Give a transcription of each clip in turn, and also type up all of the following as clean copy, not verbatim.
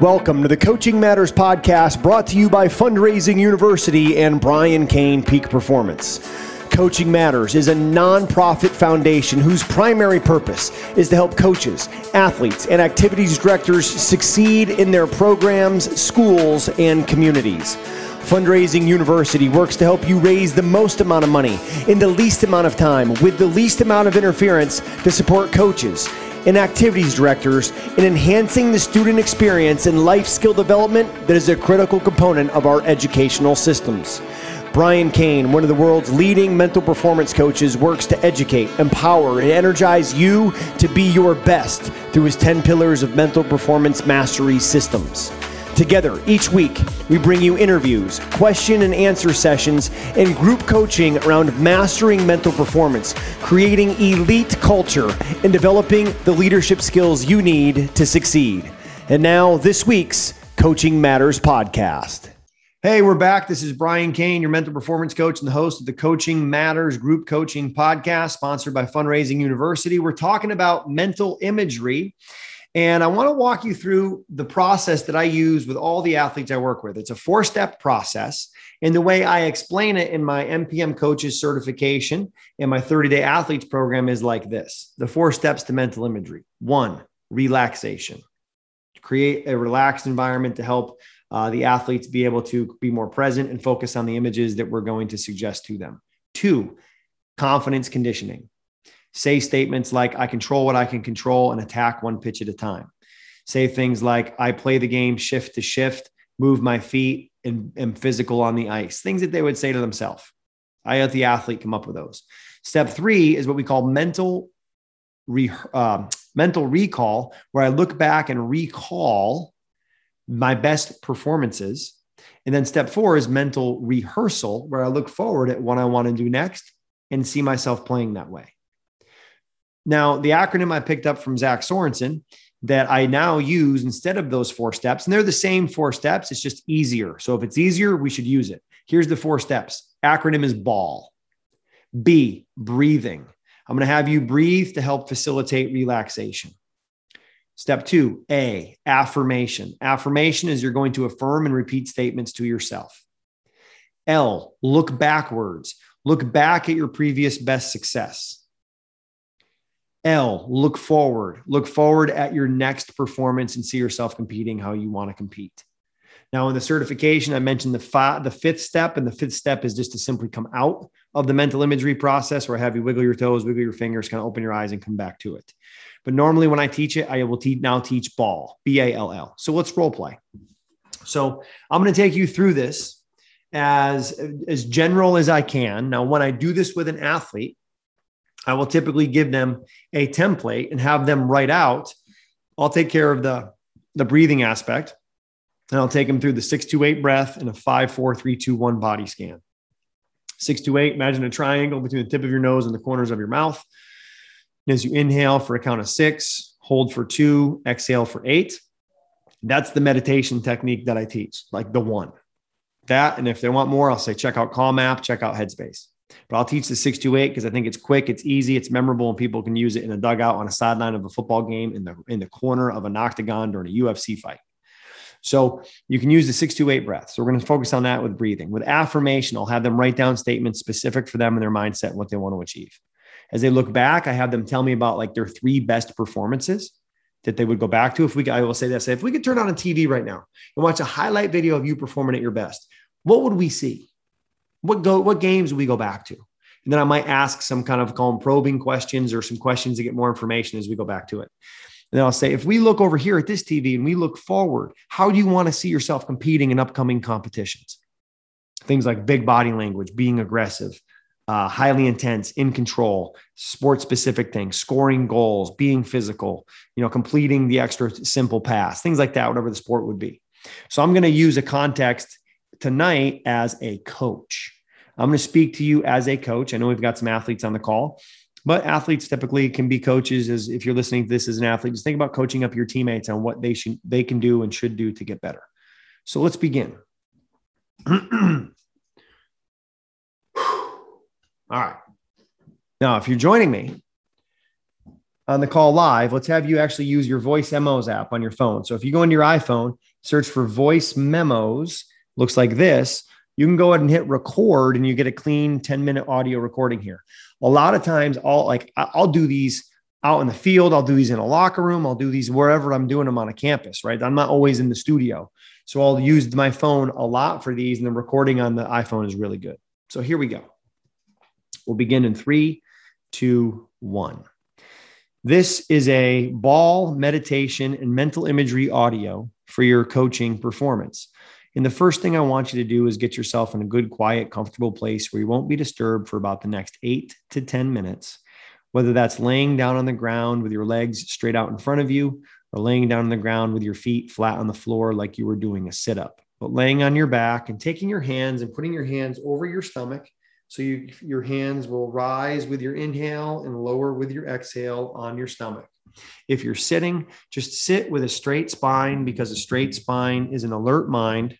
Welcome to the Coaching Matters Podcast, brought to you by Fundraising University and Brian Cain Peak Performance. Coaching Matters is a nonprofit foundation whose primary purpose is to help coaches, athletes, and activities directors succeed in their programs, schools, and communities. Fundraising University works to help you raise the most amount of money in the least amount of time with the least amount of interference to support coaches and activities directors in enhancing the student experience and life skill development that is a critical component of our educational systems. Brian Cain, one of the world's leading mental performance coaches, works to educate, empower, and energize you to be your best through his 10 pillars of mental performance mastery systems. Together, each week, we bring you interviews, question and answer sessions, and group coaching around mastering mental performance, creating elite culture, and developing the leadership skills you need to succeed. And now, this week's Coaching Matters Podcast. Hey, we're back. This is Brian Cain, your mental performance coach and the host of the Coaching Matters Group Coaching Podcast, sponsored by Fundraising University. We're talking about mental imagery. And I want to walk you through the process that I use with all the athletes I work with. It's a 4-step process. And the way I explain it in my MPM coaches certification and my 30-day athletes program is like this. The 4 steps to mental imagery. 1, relaxation. Create a relaxed environment to help the athletes be able to be more present and focus on the images that we're going to suggest to them. 2, confidence conditioning. Say statements like, I control what I can control and attack one pitch at a time. Say things like, I play the game shift to shift, move my feet, and am physical on the ice. Things that they would say to themselves. I let the athlete come up with those. Step 3 is what we call mental recall, where I look back and recall my best performances. And then step 4 is mental rehearsal, where I look forward at what I want to do next and see myself playing that way. Now, the acronym I picked up from Zach Sorensen that I now use instead of those 4 steps, and they're the same 4 steps, it's just easier. So if it's easier, we should use it. Here's the 4 steps. Acronym is BALL. B, breathing. I'm going to have you breathe to help facilitate relaxation. Step 2, A, affirmation. Affirmation is you're going to affirm and repeat statements to yourself. L, look backwards. Look back at your previous best success. L, look forward. Look forward at your next performance and see yourself competing how you want to compete. Now, in the certification, I mentioned the 5th step, and the 5th step is just to simply come out of the mental imagery process, where I have you wiggle your toes, wiggle your fingers, kind of open your eyes and come back to it. But normally when I teach it, I will now teach BALL, B-A-L-L. So let's role play. So I'm going to take you through this as general as I can. Now, when I do this with an athlete, I will typically give them a template and have them write out. I'll take care of the breathing aspect, and I'll take them through the 6-2-8 breath and a 5-4-3-2-1 body scan. 6-2-8, imagine a triangle between the tip of your nose and the corners of your mouth. And as you inhale for a count of 6, hold for 2, exhale for 8. That's the meditation technique that I teach, like the one. That, and if they want more, I'll say, check out Calm app, check out Headspace. But I'll teach the 6-2-8 because I think it's quick, it's easy, it's memorable, and people can use it in a dugout, on a sideline of a football game, in the corner of an octagon during a UFC fight. So you can use the 6-2-8 breath. So we're going to focus on that with breathing. With affirmation, I'll have them write down statements specific for them and their mindset and what they want to achieve. As they look back, I have them tell me about like their 3 best performances that they would go back to. I will say, if we could turn on a TV right now and watch a highlight video of you performing at your best, what would we see? What games we go back to? And then I might ask some kind of calm probing questions or some questions to get more information as we go back to it. And then I'll say, if we look over here at this TV and we look forward, how do you want to see yourself competing in upcoming competitions? Things like big body language, being aggressive, highly intense, in control, sport-specific things, scoring goals, being physical, completing the extra simple pass, things like that, whatever the sport would be. So I'm going to use a context tonight as a coach. I'm going to speak to you as a coach. I know we've got some athletes on the call, but athletes typically can be coaches. As if you're listening to this as an athlete, just think about coaching up your teammates on what they can do and should do to get better. So let's begin. All right. Now, if you're joining me on the call live, let's have you actually use your Voice Memos app on your phone. So if you go into your iPhone, search for Voice Memos, looks like this. You can go ahead and hit record and you get a clean 10-minute audio recording here. A lot of times I'll do these out in the field. I'll do these in a locker room. I'll do these wherever I'm doing them on a campus, right? I'm not always in the studio. So I'll use my phone a lot for these, and the recording on the iPhone is really good. So here we go. We'll begin in 3, 2, 1. This is a BALL meditation and mental imagery audio for your coaching performance. And the first thing I want you to do is get yourself in a good, quiet, comfortable place where you won't be disturbed for about the next 8 to 10 minutes, whether that's laying down on the ground with your legs straight out in front of you or laying down on the ground with your feet flat on the floor like you were doing a sit-up, but laying on your back and taking your hands and putting your hands over your stomach. So your hands will rise with your inhale and lower with your exhale on your stomach. If you're sitting, just sit with a straight spine, because a straight spine is an alert mind,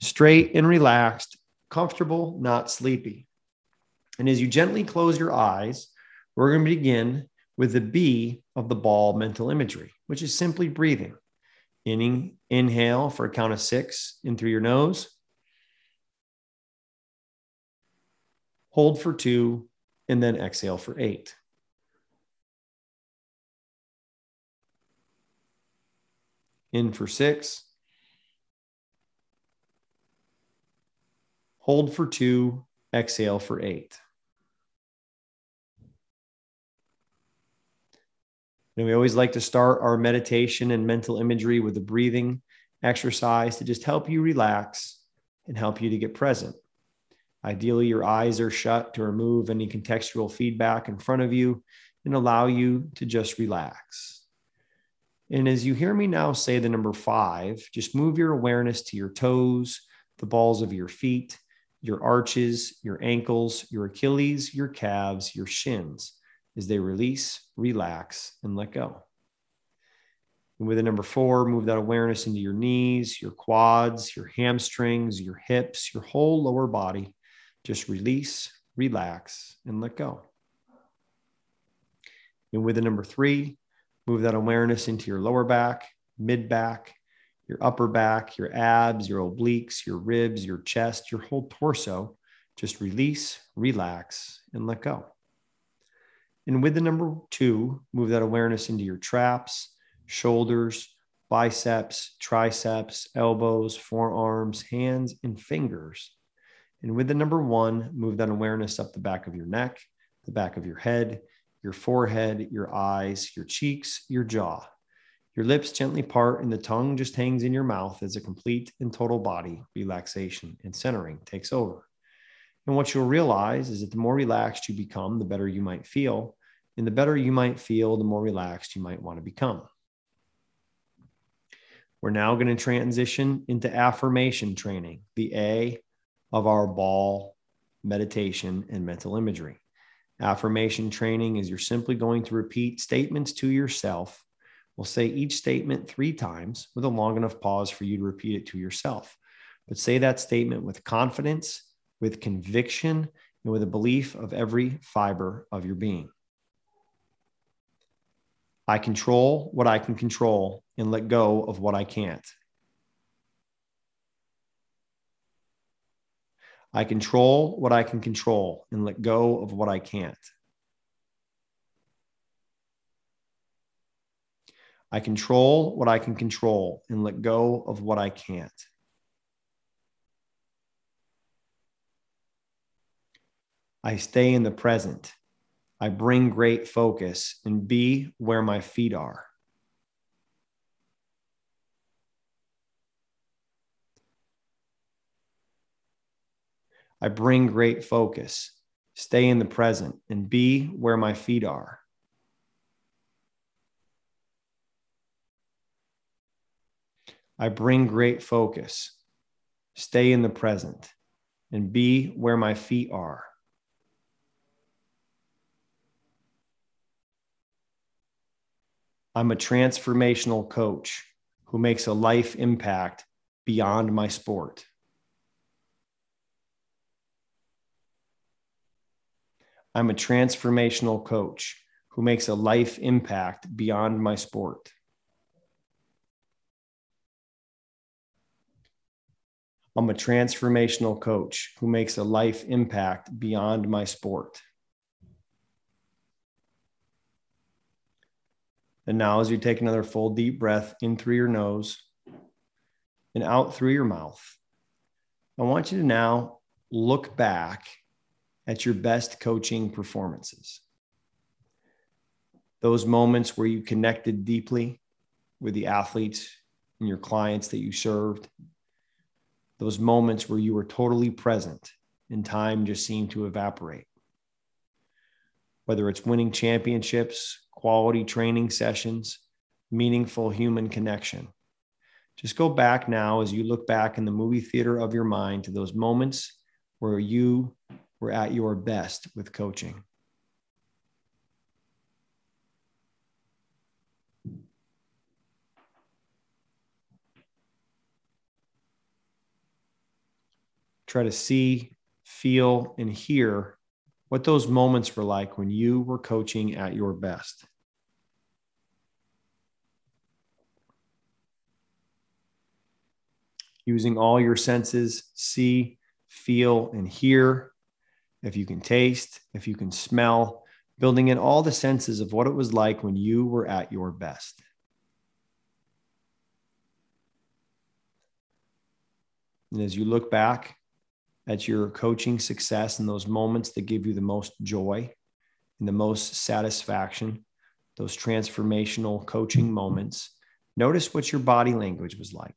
straight and relaxed, comfortable, not sleepy. And as you gently close your eyes, we're going to begin with the B of the BALL mental imagery, which is simply breathing. Inhale for a count of 6 in through your nose. Hold for 2, and then exhale for 8. In for 6. Hold for 2, exhale for 8. And we always like to start our meditation and mental imagery with a breathing exercise to just help you relax and help you to get present. Ideally, your eyes are shut to remove any contextual feedback in front of you and allow you to just relax. And as you hear me now say the number 5, just move your awareness to your toes, the balls of your feet, your arches, your ankles, your Achilles, your calves, your shins, as they release, relax, and let go. And with the number 4, move that awareness into your knees, your quads, your hamstrings, your hips, your whole lower body. Just release, relax, and let go. And with the number 3, move that awareness into your lower back, mid back, your upper back, your abs, your obliques, your ribs, your chest, your whole torso. Just release, relax, and let go. And with the number 2, move that awareness into your traps, shoulders, biceps, triceps, elbows, forearms, hands, and fingers. And with the number 1, move that awareness up the back of your neck, the back of your head, your forehead, your eyes, your cheeks, your jaw. Your lips gently part and the tongue just hangs in your mouth as a complete and total body relaxation and centering takes over. And what you'll realize is that the more relaxed you become, the better you might feel. And the better you might feel, the more relaxed you might want to become. We're now going to transition into affirmation training, the A of our BALL meditation and mental imagery. Affirmation training is you're simply going to repeat statements to yourself. We'll say each statement 3 times with a long enough pause for you to repeat it to yourself. But say that statement with confidence, with conviction, and with a belief of every fiber of your being. I control what I can control and let go of what I can't. I control what I can control and let go of what I can't. I control what I can control and let go of what I can't. I stay in the present. I bring great focus and be where my feet are. I bring great focus stay in the present, and be where my feet are. I bring great focus, stay in the present, and be where my feet are. I'm a transformational coach who makes a life impact beyond my sport. I'm a transformational coach who makes a life impact beyond my sport. I'm a transformational coach who makes a life impact beyond my sport. And now as you take another full deep breath in through your nose and out through your mouth, I want you to now look back at your best coaching performances. Those moments where you connected deeply with the athletes and your clients that you served. Those moments where you were totally present and time just seemed to evaporate. Whether it's winning championships, quality training sessions, meaningful human connection. Just go back now as you look back in the movie theater of your mind to those moments where you were at your best with coaching. Try to see, feel, and hear what those moments were like when you were coaching at your best. Using all your senses, see, feel, and hear. If you can taste, if you can smell, building in all the senses of what it was like when you were at your best. And as you look back at your coaching success and those moments that give you the most joy and the most satisfaction, those transformational coaching moments, notice what your body language was like.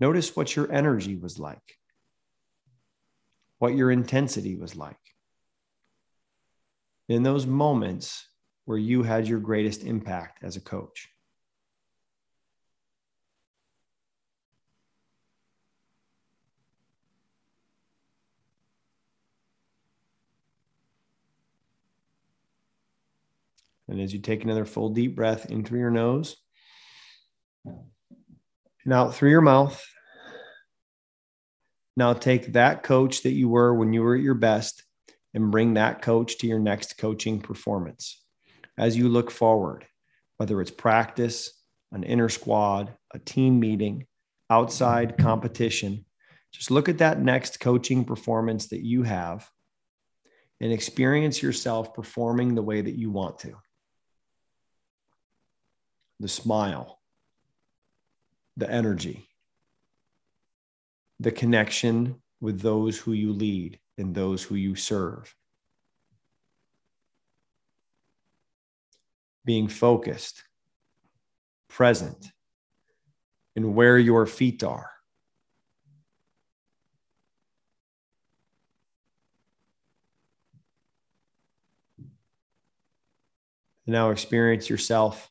Notice what your energy was like, what your intensity was like. In those moments where you had your greatest impact as a coach. And as you take another full deep breath in through your nose, and out through your mouth. Now take that coach that you were when you were at your best and bring that coach to your next coaching performance. As you look forward, whether it's practice, an inner squad, a team meeting, outside competition, just look at that next coaching performance that you have and experience yourself performing the way that you want to. The smile. The energy, the connection with those who you lead and those who you serve. Being focused, present, and where your feet are. Now experience yourself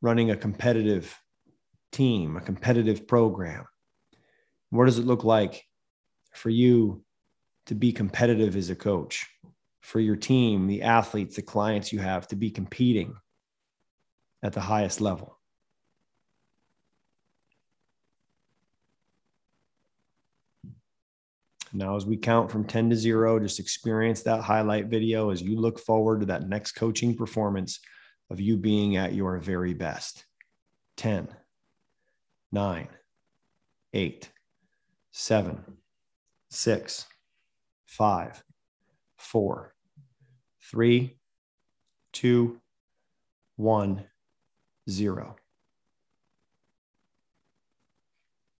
running a competitive team, a competitive program. What does it look like for you to be competitive as a coach, for your team, the athletes, the clients you have, to be competing at the highest level? Now, as we count from 10 to 0, just experience that highlight video as you look forward to that next coaching performance of you being at your very best. 10, 9, 8, 7, 6, 5, 4, 3, 2, 1, 0.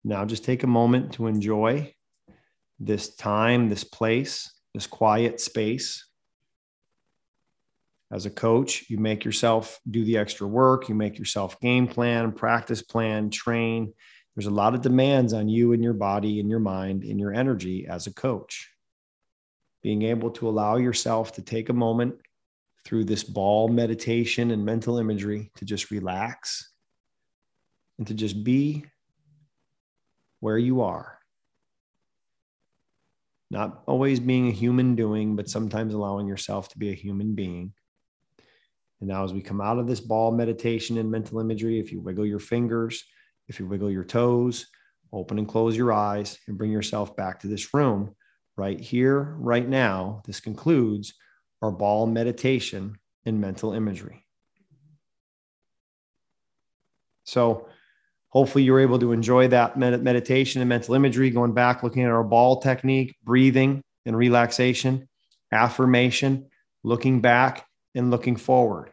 Now just take a moment to enjoy this time, this place, this quiet space. As a coach, you make yourself do the extra work. You make yourself game plan, practice plan, train. There's a lot of demands on you and your body and your mind and your energy as a coach. Being able to allow yourself to take a moment through this BALL meditation and mental imagery to just relax and to just be where you are. Not always being a human doing, but sometimes allowing yourself to be a human being. And now as we come out of this BALL meditation and mental imagery, if you wiggle your fingers, if you wiggle your toes, open and close your eyes and bring yourself back to this room right here, right now, this concludes our BALL meditation and mental imagery. So hopefully you're able to enjoy that meditation and mental imagery, going back, looking at our BALL technique, breathing and relaxation, affirmation, looking back and looking forward.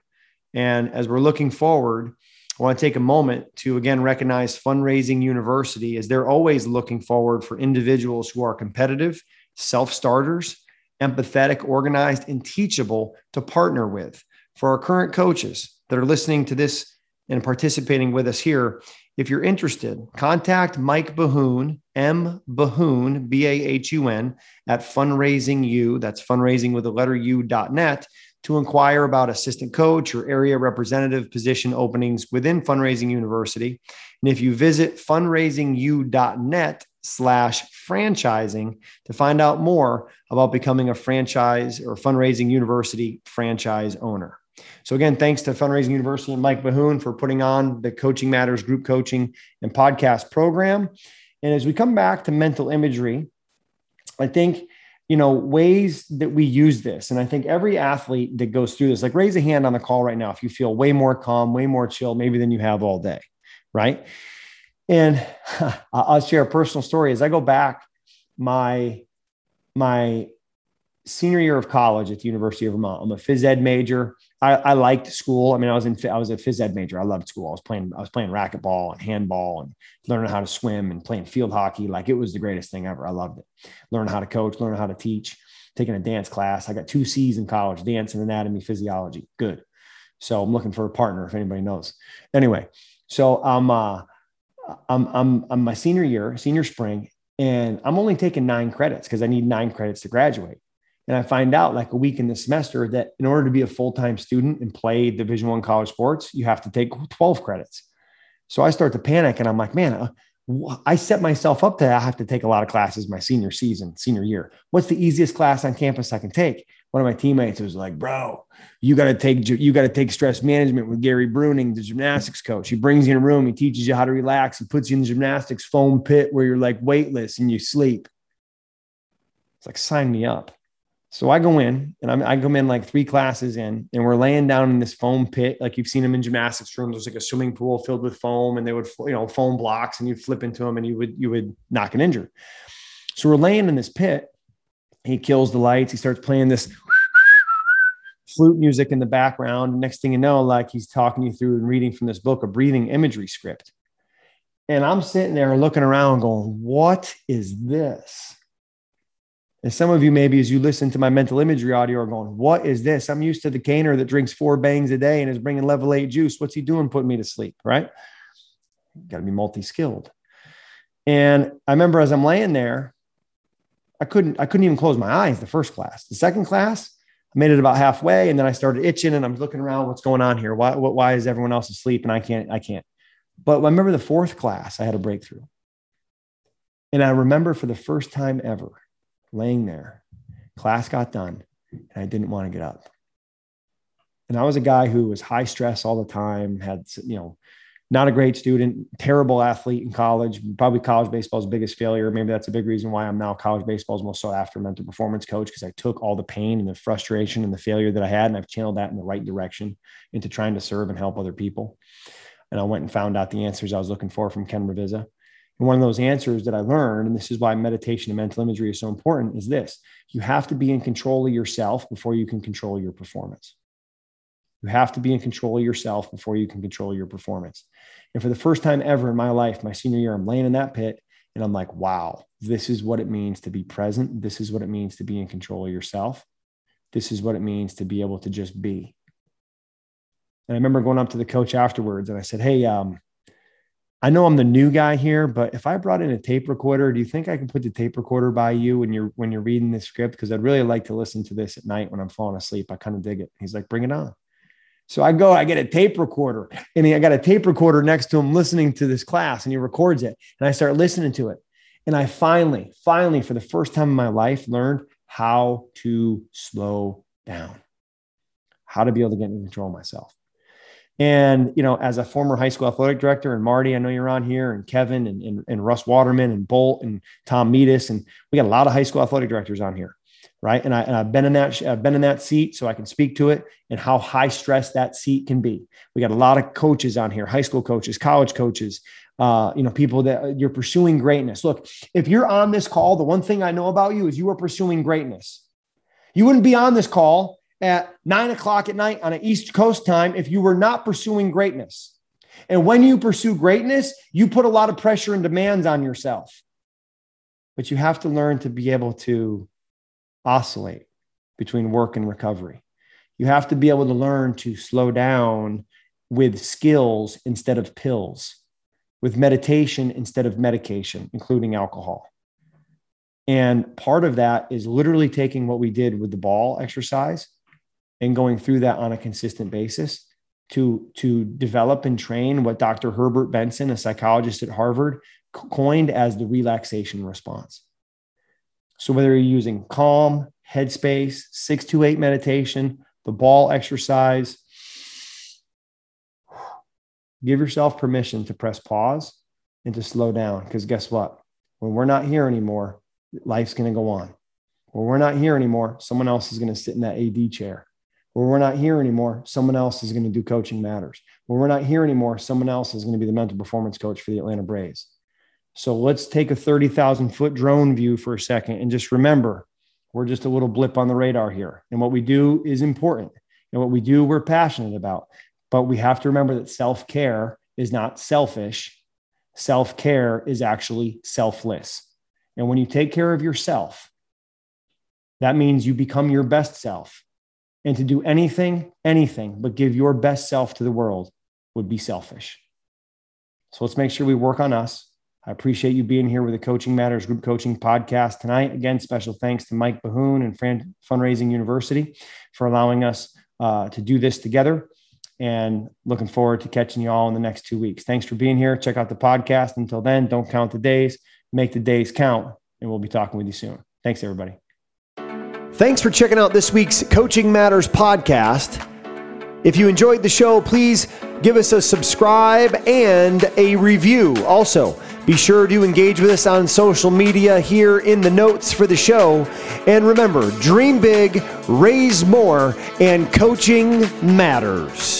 And as we're looking forward, I want to take a moment to again recognize Fundraising University, as they're always looking forward for individuals who are competitive, self-starters, empathetic, organized, and teachable to partner with. For our current coaches that are listening to this and participating with us here, if you're interested, contact Mike Bahoon, M. Bahoon, B-A-H-U-N, at fundraisingu, that's fundraising with the letter u.net, to inquire about assistant coach or area representative position openings within Fundraising University. And if you visit fundraisingu.net/franchising to find out more about becoming a franchise or Fundraising University franchise owner. So again, thanks to Fundraising University and Mike Bahoon for putting on the Coaching Matters group coaching and podcast program. And as we come back to mental imagery, I think, you know, ways that we use this. And I think every athlete that goes through this, like raise a hand on the call right now if you feel way more calm, way more chill, maybe than you have all day, right? And I'll share a personal story. As I go back, my senior year of college at the University of Vermont, I'm a phys ed major. I liked school. I mean, I was a phys ed major. I loved school. I was playing racquetball and handball and learning how to swim and playing field hockey. Like, it was the greatest thing ever. I loved it. Learning how to coach, learning how to teach, taking a dance class. I got 2 C's in college, dance and anatomy, physiology. Good. So I'm looking for a partner if anybody knows. Anyway, so I'm my senior spring, and I'm only taking 9 credits because I need 9 credits to graduate. And I find out like a week in the semester that in order to be a full-time student and play Division I college sports, you have to take 12 credits. So I start to panic, and I'm like, man, I set myself up to have to take a lot of classes my senior year. What's the easiest class on campus I can take? One of my teammates was like, bro, you got to take stress management with Gary Bruning, the gymnastics coach. He brings you in a room. He teaches you how to relax. He puts you in the gymnastics foam pit where you're like weightless and you sleep. It's like, sign me up. So I go in, and I come in like 3 classes in, and we're laying down in this foam pit. Like, you've seen them in gymnastics rooms. There's like a swimming pool filled with foam, and they would, you know, foam blocks, and you'd flip into them and you would knock and injure. So we're laying in this pit. He kills the lights. He starts playing this flute music in the background. Next thing you know, like, he's talking you through and reading from this book, a breathing imagery script. And I'm sitting there looking around going, what is this? And some of you, maybe as you listen to my mental imagery audio, are going, what is this? I'm used to the caner that drinks 4 bangs a day and is bringing level 8 juice. What's he doing putting me to sleep, right? Got to be multi-skilled. And I remember as I'm laying there, I couldn't even close my eyes the first class. The second class, I made it about halfway, and then I started itching, and I'm looking around, what's going on here? Why is everyone else asleep and I can't? But I remember the fourth class, I had a breakthrough. And I remember for the first time ever, laying there, class got done, and I didn't want to get up. And I was a guy who was high stress all the time, had, you know, not a great student, terrible athlete in college, probably college baseball's biggest failure. Maybe that's a big reason why I'm now college baseball's most sought after mental performance coach, because I took all the pain and the frustration and the failure that I had, and I've channeled that in the right direction into trying to serve and help other people. And I went and found out the answers I was looking for from Ken Revizza. And one of those answers that I learned, and this is why meditation and mental imagery is so important, is this: you have to be in control of yourself before you can control your performance. You have to be in control of yourself before you can control your performance. And for the first time ever in my life, my senior year, I'm laying in that pit, and I'm like, wow, this is what it means to be present. This is what it means to be in control of yourself. This is what it means to be able to just be. And I remember going up to the coach afterwards, and I said, hey, I know I'm the new guy here, but if I brought in a tape recorder, do you think I can put the tape recorder by you when you're reading the script? Because I'd really like to listen to this at night when I'm falling asleep. I kind of dig it. He's like, bring it on. So I go, I get a tape recorder, and I got a tape recorder next to him listening to this class, and he records it, and I start listening to it. And I finally, for the first time in my life, learned how to slow down, how to be able to get in control of myself. And, as a former high school athletic director, and Marty, I know you're on here, and Kevin and Russ Waterman and Bolt and Tom Meadis, and we got a lot of high school athletic directors on here. Right. And I've been in that seat, so I can speak to it and how high stress that seat can be. We got a lot of coaches on here, high school coaches, college coaches, people that you're pursuing greatness. Look, if you're on this call, the one thing I know about you is you are pursuing greatness. You wouldn't be on this call at 9:00 at night on an East Coast time if you were not pursuing greatness. And when you pursue greatness, you put a lot of pressure and demands on yourself, but you have to learn to be able to oscillate between work and recovery. You have to be able to learn to slow down with skills instead of pills, with meditation instead of medication, including alcohol. And part of that is literally taking what we did with the ball exercise and going through that on a consistent basis to develop and train what Dr. Herbert Benson, a psychologist at Harvard, coined as the relaxation response. So whether you're using Calm, Headspace, 628 meditation, the ball exercise, give yourself permission to press pause and to slow down. Because guess what? When we're not here anymore, life's going to go on. When we're not here anymore, someone else is going to sit in that AD chair. When we're not here anymore, someone else is going to do Coaching Matters. When we're not here anymore, someone else is going to be the mental performance coach for the Atlanta Braves. So let's take a 30,000-foot drone view for a second and just remember, we're just a little blip on the radar here. And what we do is important. And what we do, we're passionate about. But we have to remember that self-care is not selfish. Self-care is actually selfless. And when you take care of yourself, that means you become your best self. And to do anything but give your best self to the world would be selfish. So let's make sure we work on us. I appreciate you being here with the Coaching Matters Group Coaching Podcast tonight. Again, special thanks to Mike Bahoon and Fundraising University for allowing us to do this together, and looking forward to catching you all in the next 2 weeks. Thanks for being here. Check out the podcast. Until then, don't count the days, make the days count, and we'll be talking with you soon. Thanks, everybody. Thanks for checking out this week's Coaching Matters Podcast. If you enjoyed the show, please give us a subscribe and a review. Also, be sure to engage with us on social media here in the notes for the show. And remember, dream big, raise more, and coaching matters.